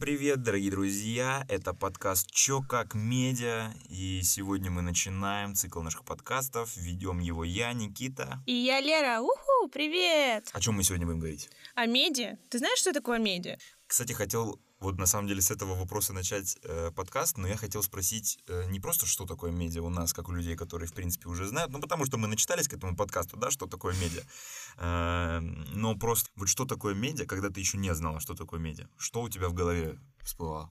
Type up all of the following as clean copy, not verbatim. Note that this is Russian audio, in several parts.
Всем привет, дорогие друзья! Это подкаст «Чё-как медиа», и сегодня мы начинаем цикл наших подкастов. Ведем его я, Никита. И я, Лера. Уху, привет! О чем мы сегодня будем говорить? О медиа. Ты знаешь, что такое медиа? Кстати, хотел вот на самом деле с этого вопроса начать подкаст, но я хотел спросить не просто, что такое медиа у нас, как у людей, которые, в принципе, уже знают, ну, потому что мы начитались к этому подкасту, да, что такое медиа, но просто вот что такое медиа, когда ты еще не знала, что такое медиа, что у тебя в голове всплывало?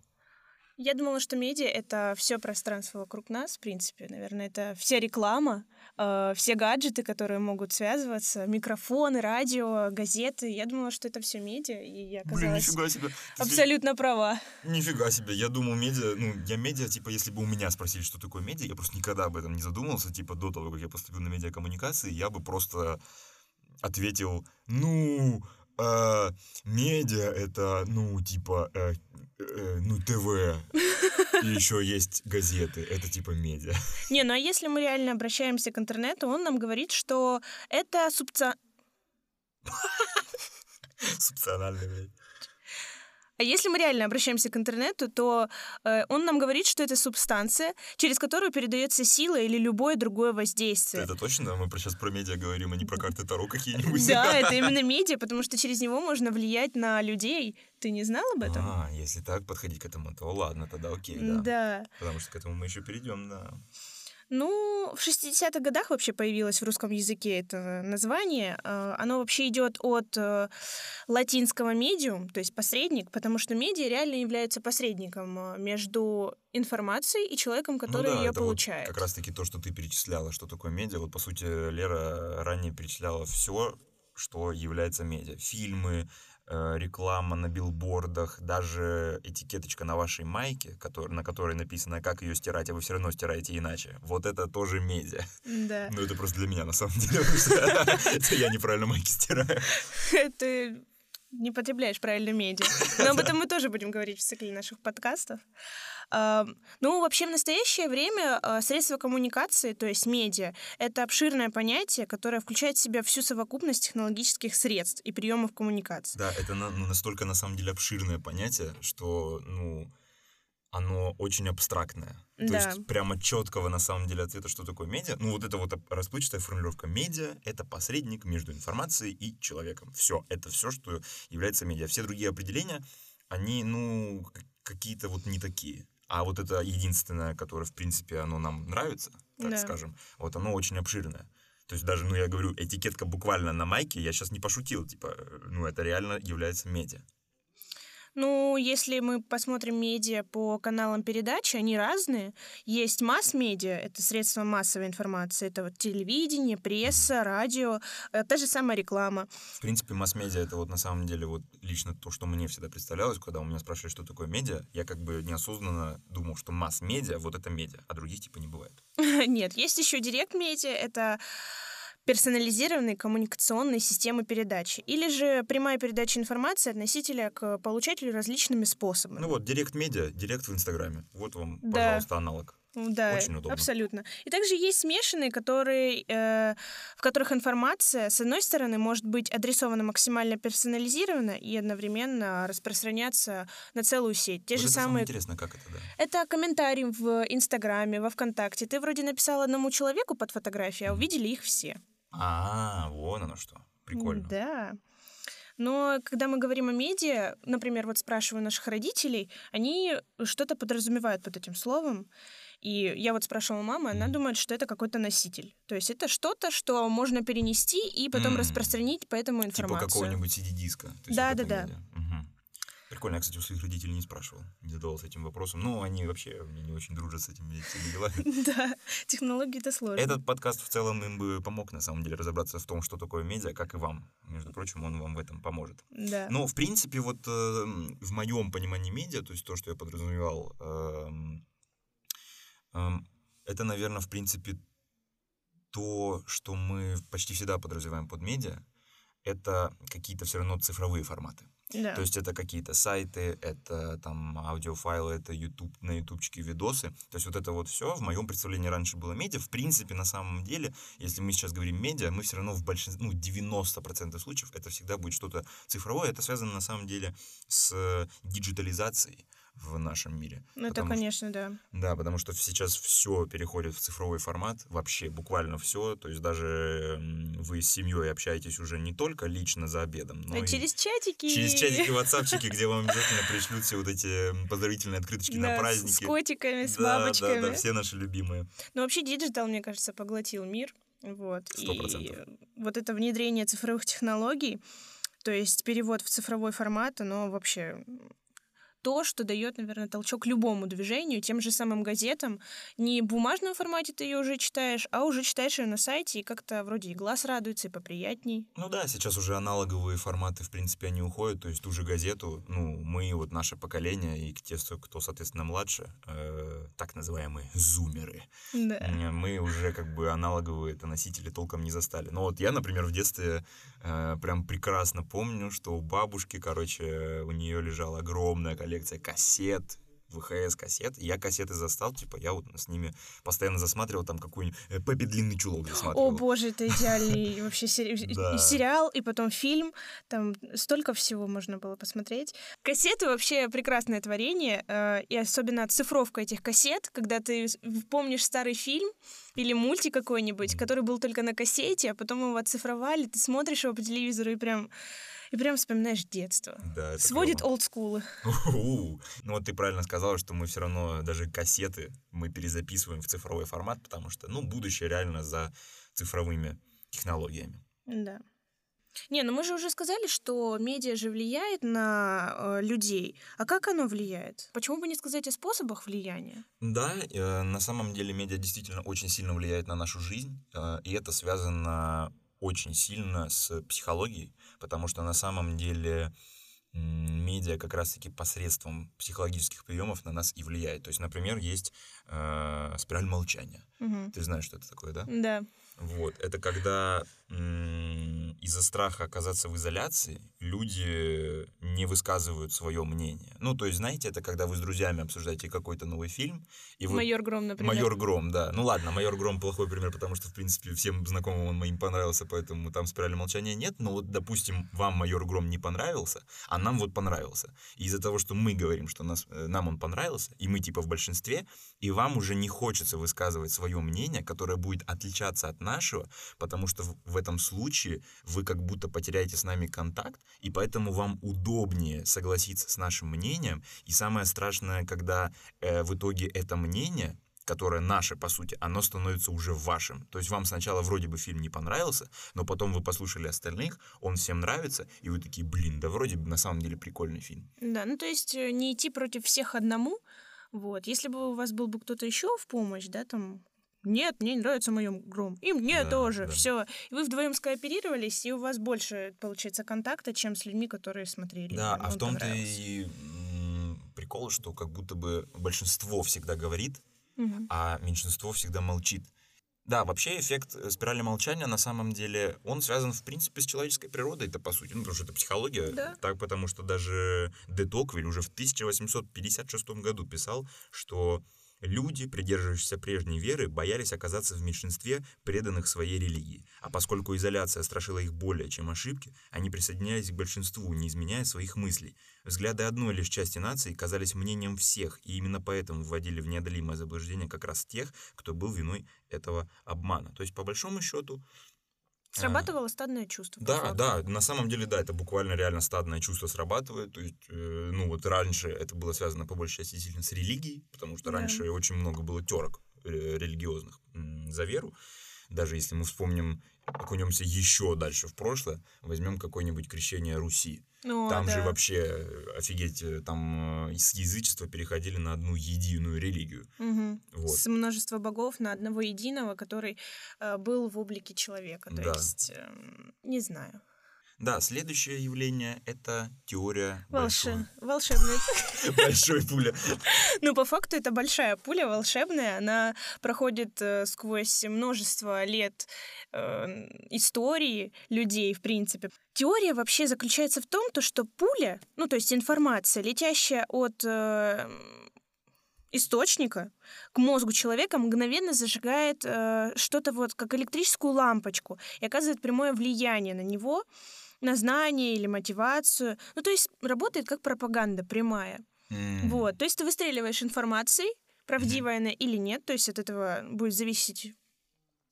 Я думала, что медиа — это все пространство вокруг нас, в принципе, наверное, это вся реклама, все гаджеты, которые могут связываться, микрофоны, радио, газеты. Я думала, что это все медиа, и я оказалась абсолютно права. Нифига себе, я думал, медиа, если бы у меня спросили, что такое медиа, я просто никогда об этом не задумывался, до того, как я поступил на медиакоммуникации, я бы просто ответил, медиа — это, ТВ, и еще есть газеты, это типа медиа. А если мы реально обращаемся к интернету, он нам говорит, что это субстанциальное. А если мы реально обращаемся к интернету, то он нам говорит, что это субстанция, через которую передается сила или любое другое воздействие. Это точно? Мы сейчас про медиа говорим, а не про карты Таро какие-нибудь? Да, это именно медиа, потому что через него можно влиять на людей. Ты не знал об этом? Если так подходить к этому, то ладно, тогда окей, да. Да. Потому что к этому мы еще перейдем, да. В 60-х годах вообще появилось в русском языке это название. Оно вообще идет от латинского «медиум», то есть «посредник», потому что медиа реально является посредником между информацией и человеком, который ее получает. Вот как раз-таки то, что ты перечисляла, что такое медиа. Вот, по сути, Лера ранее перечисляла все, что является медиа. Фильмы, реклама на билбордах, даже этикеточка на вашей майке, на которой написано, как ее стирать, а вы все равно стираете иначе. Вот это тоже медиа. Да. Это просто для меня, на самом деле. Я неправильно майки стираю. Ты не потребляешь правильно медиа. Но об этом мы тоже будем говорить в цикле наших подкастов. Вообще в настоящее время средства коммуникации, то есть медиа, это обширное понятие, которое включает в себя всю совокупность технологических средств и приемов коммуникации. Да, это настолько на самом деле обширное понятие, что оно очень абстрактное. То есть прямо четкого на самом деле ответа, что такое медиа. Это расплывчатая формулировка. Медиа — это посредник между информацией и человеком. Все, это все, что является медиа. Все другие определения, они, какие-то не такие. А вот это единственное, которое, в принципе, оно нам нравится, так скажем, вот оно очень обширное. То есть даже, я говорю, этикетка буквально на майке, я сейчас не пошутил, это реально является медиа. Если мы посмотрим медиа по каналам передачи, они разные. Есть масс-медиа, это средства массовой информации, это телевидение, пресса, радио, та же самая реклама. В принципе, масс-медиа — это на самом деле лично то, что мне всегда представлялось, когда у меня спрашивали, что такое медиа, я неосознанно думал, что масс-медиа — вот это медиа, а других не бывает. Нет, есть еще директ-медиа, это персонализированные коммуникационные системы передачи, или же прямая передача информации от носителя к получателю различными способами. Директ-медиа, директ в Инстаграме. Вот вам, пожалуйста, аналог. Да, очень удобно. Абсолютно. И также есть смешанные, в которых информация, с одной стороны, может быть адресована максимально персонализированно и одновременно распространяться на целую сеть. Самое интересное, как это, да? Это комментарии в Инстаграме, во Вконтакте. Ты вроде написал одному человеку под фотографией, а увидели их все. Вон оно что. Прикольно. Да. Но когда мы говорим о медиа, например, спрашиваю наших родителей, они что-то подразумевают под этим словом. И я спрашивала маму, она думает, что это какой-то носитель. То есть это что-то, что можно перенести и потом распространить по этому информацию. Типа какого-нибудь CD-диска. Да. Угу. Прикольно, я, кстати, у своих родителей не спрашивал, не задавался этим вопросом. Они вообще не очень дружат с этими делами. Да, технологии — это сложно. Этот подкаст в целом им бы помог, на самом деле, разобраться в том, что такое медиа, как и вам. Между прочим, он вам в этом поможет. Да. Но, в принципе, в моем понимании медиа, то есть то, что я подразумевал, это, наверное, в принципе, то, что мы почти всегда подразумеваем под медиа, это какие-то все равно цифровые форматы. Да. То есть это какие-то сайты, это там аудиофайлы, это YouTube, на ютубчике видосы. То есть вот это вот все в моем представлении раньше было медиа. В принципе, на самом деле, если мы сейчас говорим медиа, мы все равно в большинстве, 90% случаев это всегда будет что-то цифровое. Это связано на самом деле с диджитализацией в нашем мире. Ну, это, конечно, да. Да, потому что сейчас все переходит в цифровой формат, вообще буквально все. То есть даже вы с семьей общаетесь уже не только лично за обедом, но и через чатики. Через чатики, ватсапчики, где вам обязательно пришлют все вот эти поздравительные открыточки на праздники. С котиками, с бабочками. Да, да, да, все наши любимые. Ну, вообще диджитал, мне кажется, поглотил мир. Вот. 100%. И вот это внедрение цифровых технологий, то есть перевод в цифровой формат, оно вообще... то, что дает, наверное, толчок любому движению, тем же самым газетам. Не в бумажном формате ты ее уже читаешь, а уже читаешь ее на сайте, и как-то вроде и глаз радуется, и поприятней. Ну да, сейчас уже аналоговые форматы, в принципе, они уходят, то есть ту же газету, ну, мы, вот наше поколение, и те, кто, соответственно, младше, так называемые зумеры, да. Мы уже как бы аналоговые-то носители толком не застали. Но вот я, например, в детстве прям прекрасно помню, что у бабушки, короче, у нее лежала огромная коллекция кассет, ВХС-кассет. Я кассеты застал, типа, я вот с ними постоянно засматривал, там, какую-нибудь Пеппи Длинный Чулок засматривал. О, боже, это идеальный вообще сериал, и потом фильм. Там столько всего можно было посмотреть. Кассеты вообще прекрасное творение, и особенно оцифровка этих кассет, когда ты помнишь старый фильм или мультик какой-нибудь, который был только на кассете, а потом его оцифровали, ты смотришь его по телевизору и прям вспоминаешь детство. Да, сводит олдскулы. Ну вот ты правильно сказала, что мы все равно даже кассеты мы перезаписываем в цифровой формат, потому что, ну, будущее реально за цифровыми технологиями. Да. Не, ну мы же уже сказали, что медиа же влияет на людей. А как оно влияет? Почему бы не сказать о способах влияния? Да, на самом деле медиа действительно очень сильно влияет на нашу жизнь, и это связано... очень сильно с психологией, потому что на самом деле медиа как раз-таки посредством психологических приемов на нас и влияет. То есть, например, есть спираль молчания. Угу. Ты знаешь, что это такое, да? Да. Вот. Это когда из-за страха оказаться в изоляции люди не высказывают свое мнение. Ну, то есть, знаете, это когда вы с друзьями обсуждаете какой-то новый фильм. И «Майор Гром», например. «Майор Гром», да. Ну ладно, «Майор Гром» плохой пример, потому что, в принципе, всем знакомым он моим понравился, поэтому там спирали молчания нет. Но вот, допустим, вам «Майор Гром» не понравился, а нам вот понравился. И из-за того, что мы говорим, что нам он понравился, и мы типа в большинстве, и вам уже не хочется высказывать свое мнение, которое будет отличаться от нашего, потому что в этом случае вы как будто потеряете с нами контакт, и поэтому вам удобнее согласиться с нашим мнением. И самое страшное, когда в итоге это мнение, которое наше, по сути, оно становится уже вашим. То есть вам сначала вроде бы фильм не понравился, но потом вы послушали остальных, он всем нравится, и вы такие, блин, да вроде бы на самом деле прикольный фильм. Да, ну то есть не идти против всех одному. Вот. Если бы у вас был бы кто-то еще в помощь, да, там... Нет, мне не нравится «Майор Гром». И мне тоже. Да. Все. И вы вдвоем скооперировались, и у вас больше, получается, контакта, чем с людьми, которые смотрели. Да, а в том-то и прикол, что как будто бы большинство всегда говорит, угу, а меньшинство всегда молчит. Да, вообще эффект спирали молчания, на самом деле, он связан, в принципе, с человеческой природой, это по сути, ну, потому что это психология, да. Так, потому что даже Де Токвиль уже в 1856 году писал, что... Люди, придерживающиеся прежней веры, боялись оказаться в меньшинстве преданных своей религии. А поскольку изоляция страшила их более, чем ошибки, они присоединялись к большинству, не изменяя своих мыслей. Взгляды одной лишь части нации казались мнением всех, и именно поэтому вводили в неодолимое заблуждение как раз тех, кто был виной этого обмана. То есть, по большому счету... Срабатывало стадное чувство. Да, да, на самом деле, да, это буквально реально стадное чувство срабатывает. То есть, ну вот раньше это было связано по большей части действительно с религией, потому что раньше очень много было терок религиозных за веру. Даже если мы вспомним, окунемся еще дальше в прошлое, возьмем какое-нибудь крещение Руси. О, там же вообще, офигеть, там с язычества переходили на одну единую религию. Угу. Вот. С множества богов на одного единого, который был в облике человека. То есть, не знаю. Да, следующее явление — это теория большой пули. Ну, по факту, это большая пуля, волшебная. Она проходит сквозь множество лет истории людей, в принципе. Теория вообще заключается в том, что пуля, ну, то есть информация, летящая от источника к мозгу человека, мгновенно зажигает что-то вот как электрическую лампочку и оказывает прямое влияние на него, на знание или мотивацию. Ну, то есть работает как пропаганда прямая. Вот. То есть ты выстреливаешь информацией, правдивая она или нет, то есть от этого будет зависеть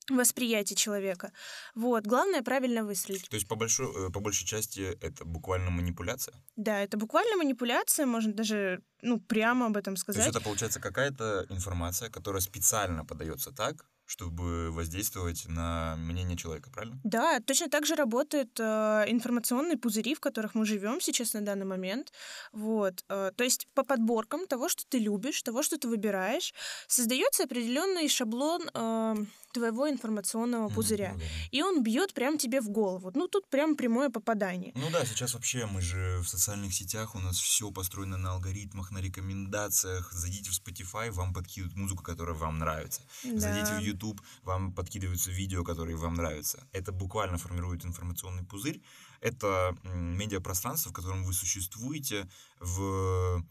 восприятие человека. Вот. Главное — правильно выстрелить. То есть по большей части это буквально манипуляция? Да, это буквально манипуляция, можно даже прямо об этом сказать. То есть это, получается, какая-то информация, которая специально подается так, чтобы воздействовать на мнение человека, правильно? Да, точно так же работают информационные пузыри, в которых мы живем сейчас на данный момент. Вот. То есть по подборкам того, что ты любишь, того, что ты выбираешь, создается определенный шаблон твоего информационного пузыря. И он бьет прям тебе в голову. Ну, тут прям прямое попадание. Ну да, сейчас вообще мы же в социальных сетях, у нас все построено на алгоритмах, на рекомендациях. Зайдите в Spotify, вам подкидывают музыку, которая вам нравится. Да. Зайдите в YouTube, вам подкидываются видео, которые вам нравятся. Это буквально формирует информационный пузырь. Это медиапространство, в котором вы существуете в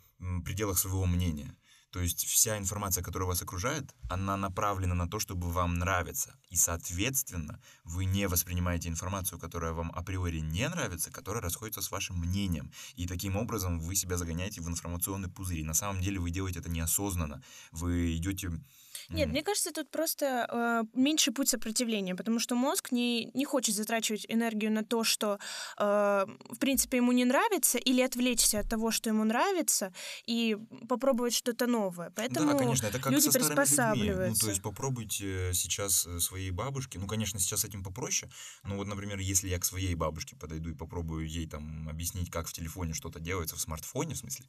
пределах своего мнения. То есть вся информация, которая вас окружает, она направлена на то, чтобы вам нравиться. И, соответственно, вы не воспринимаете информацию, которая вам априори не нравится, которая расходится с вашим мнением. И таким образом вы себя загоняете в информационный пузырь. И на самом деле вы делаете это неосознанно. Вы идете... Нет, мне кажется, тут просто меньше путь сопротивления, потому что мозг не хочет затрачивать энергию на то, что, в принципе, ему не нравится, или отвлечься от того, что ему нравится, и попробовать что-то новое. Поэтому да, конечно, это как люди приспосабливаются. Ну, то есть попробуйте сейчас своей бабушке, ну, конечно, сейчас с этим попроще, но вот, например, если я к своей бабушке подойду и попробую ей там объяснить, как в телефоне что-то делается, в смартфоне, в смысле,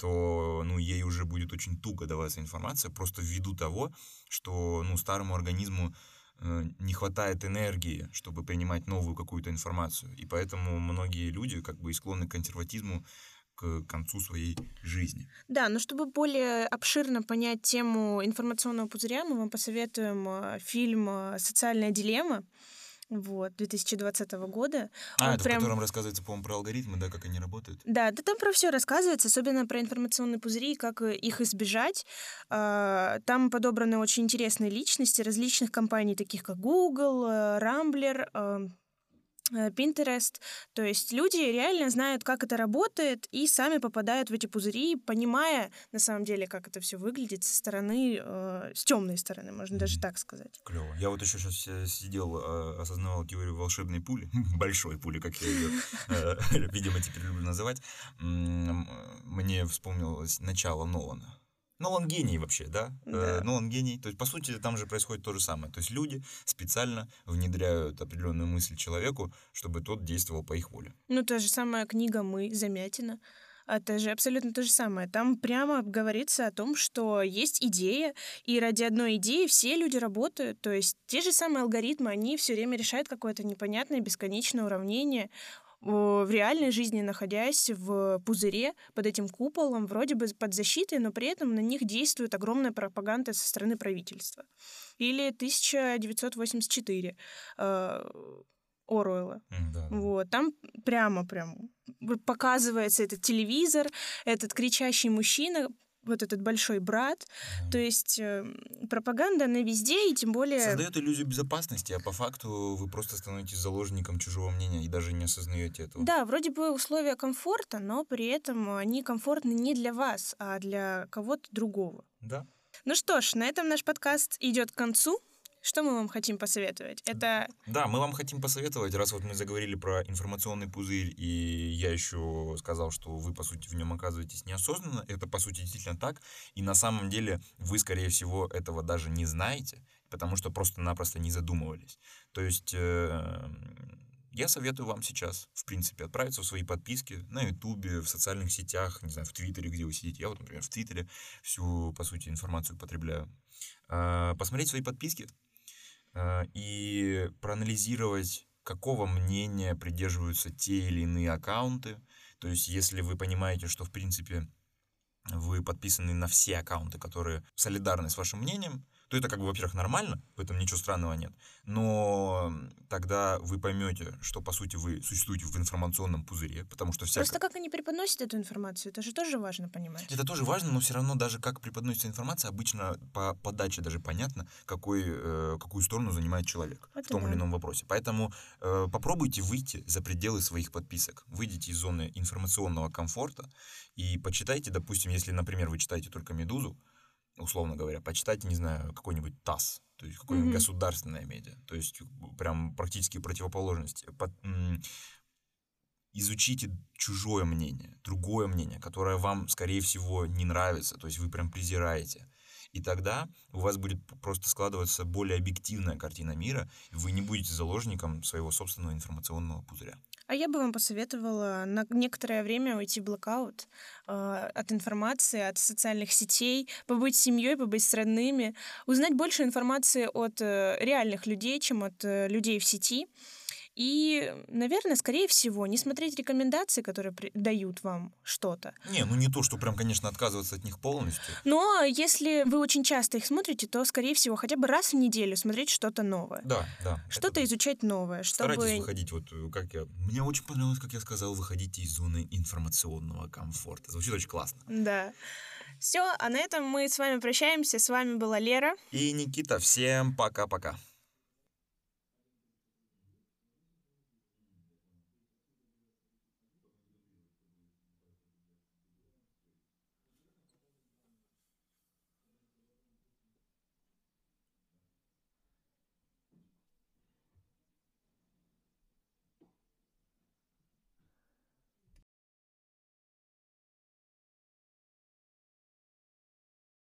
то, ей уже будет очень туго даваться информация, просто ввиду того, что старому организму не хватает энергии, чтобы принимать новую какую-то информацию. И поэтому многие люди склонны к консерватизму к концу своей жизни. Да, но чтобы более обширно понять тему информационного пузыря, мы вам посоветуем фильм «Социальная дилемма». Вот, 2020 года. Он это прям... в котором рассказывается, по-моему, про алгоритмы, да, как они работают? Да, там про все рассказывается, особенно про информационные пузыри, как их избежать. Там подобраны очень интересные личности различных компаний, таких как Google, Rambler, Pinterest. То есть люди реально знают, как это работает, и сами попадают в эти пузыри, понимая, на самом деле, как это все выглядит со стороны, с темной стороны, можно даже так сказать. Клево. Я вот еще сейчас сидел, осознавал теорию волшебной пули, большой пули, как я ее, видимо, теперь люблю называть. Мне вспомнилось начало Нолана. Нолан гений вообще, да? Нолан гений. То есть, по сути, там же происходит то же самое. То есть люди специально внедряют определенную мысль человеку, чтобы тот действовал по их воле. Та же самая книга «Мы» Замятина. Это же абсолютно то же самое. Там прямо говорится о том, что есть идея, и ради одной идеи все люди работают. То есть те же самые алгоритмы, они все время решают какое-то непонятное бесконечное уравнение, в реальной жизни находясь в пузыре под этим куполом, вроде бы под защитой, но при этом на них действует огромная пропаганда со стороны правительства. Или 1984 Оруэлла. Вот. Там прямо показывается этот телевизор, этот кричащий мужчина, вот этот большой брат. То есть пропаганда, она везде, и тем более... Создает иллюзию безопасности, а по факту вы просто становитесь заложником чужого мнения и даже не осознаете этого. Да, вроде бы условия комфорта, но при этом они комфортны не для вас, а для кого-то другого. Да. Ну что ж, на этом наш подкаст идет к концу. Что мы вам хотим посоветовать? Это... Да, мы вам хотим посоветовать, раз вот мы заговорили про информационный пузырь, и я еще сказал, что вы, по сути, в нем оказываетесь неосознанно, это, по сути, действительно так, и на самом деле вы, скорее всего, этого даже не знаете, потому что просто-напросто не задумывались. То есть... Я советую вам сейчас, в принципе, отправиться в свои подписки на Ютубе, в социальных сетях, не знаю, в Твиттере, где вы сидите. Я вот, например, в Твиттере всю, по сути, информацию потребляю. Посмотреть свои подписки и проанализировать какого мнения придерживаются те или иные аккаунты. То есть, если вы понимаете, что, в принципе, вы подписаны на все аккаунты, которые солидарны с вашим мнением, то это, как бы, во-первых, нормально, в этом ничего странного нет. Но тогда вы поймете, что, по сути, вы существуете в информационном пузыре, потому что всякое... Просто как они преподносят эту информацию, это же тоже важно понимать. Это тоже важно, но все равно даже как преподносится информация, обычно по подаче даже понятно, какую сторону занимает человек вот в том или ином вопросе. Поэтому попробуйте выйти за пределы своих подписок. Выйдите из зоны информационного комфорта и почитайте, допустим, если, например, вы читаете только «Медузу», условно говоря, почитайте, не знаю, какой-нибудь ТАСС, то есть какое-нибудь государственное медиа, то есть прям практически противоположности. Изучите чужое мнение, другое мнение, которое вам, скорее всего, не нравится, то есть вы прям презираете. И тогда у вас будет просто складываться более объективная картина мира, и вы не будете заложником своего собственного информационного пузыря. А я бы вам посоветовала на некоторое время уйти в блокаут от информации, от социальных сетей, побыть с семьей, побыть с родными, узнать больше информации от реальных людей, чем от людей в сети. И, наверное, скорее всего, не смотреть рекомендации, которые дают вам что-то. Не, ну не то, что прям, конечно, отказываться от них полностью. Но если вы очень часто их смотрите, то, скорее всего, хотя бы раз в неделю смотреть что-то новое. Да, да. Что-то изучать новое. Чтобы... Старайтесь выходить, вот как я... Мне очень понравилось, как я сказал, выходите из зоны информационного комфорта. Звучит очень классно. Да. Все, а на этом мы с вами прощаемся. С вами была Лера. И Никита. Всем пока-пока.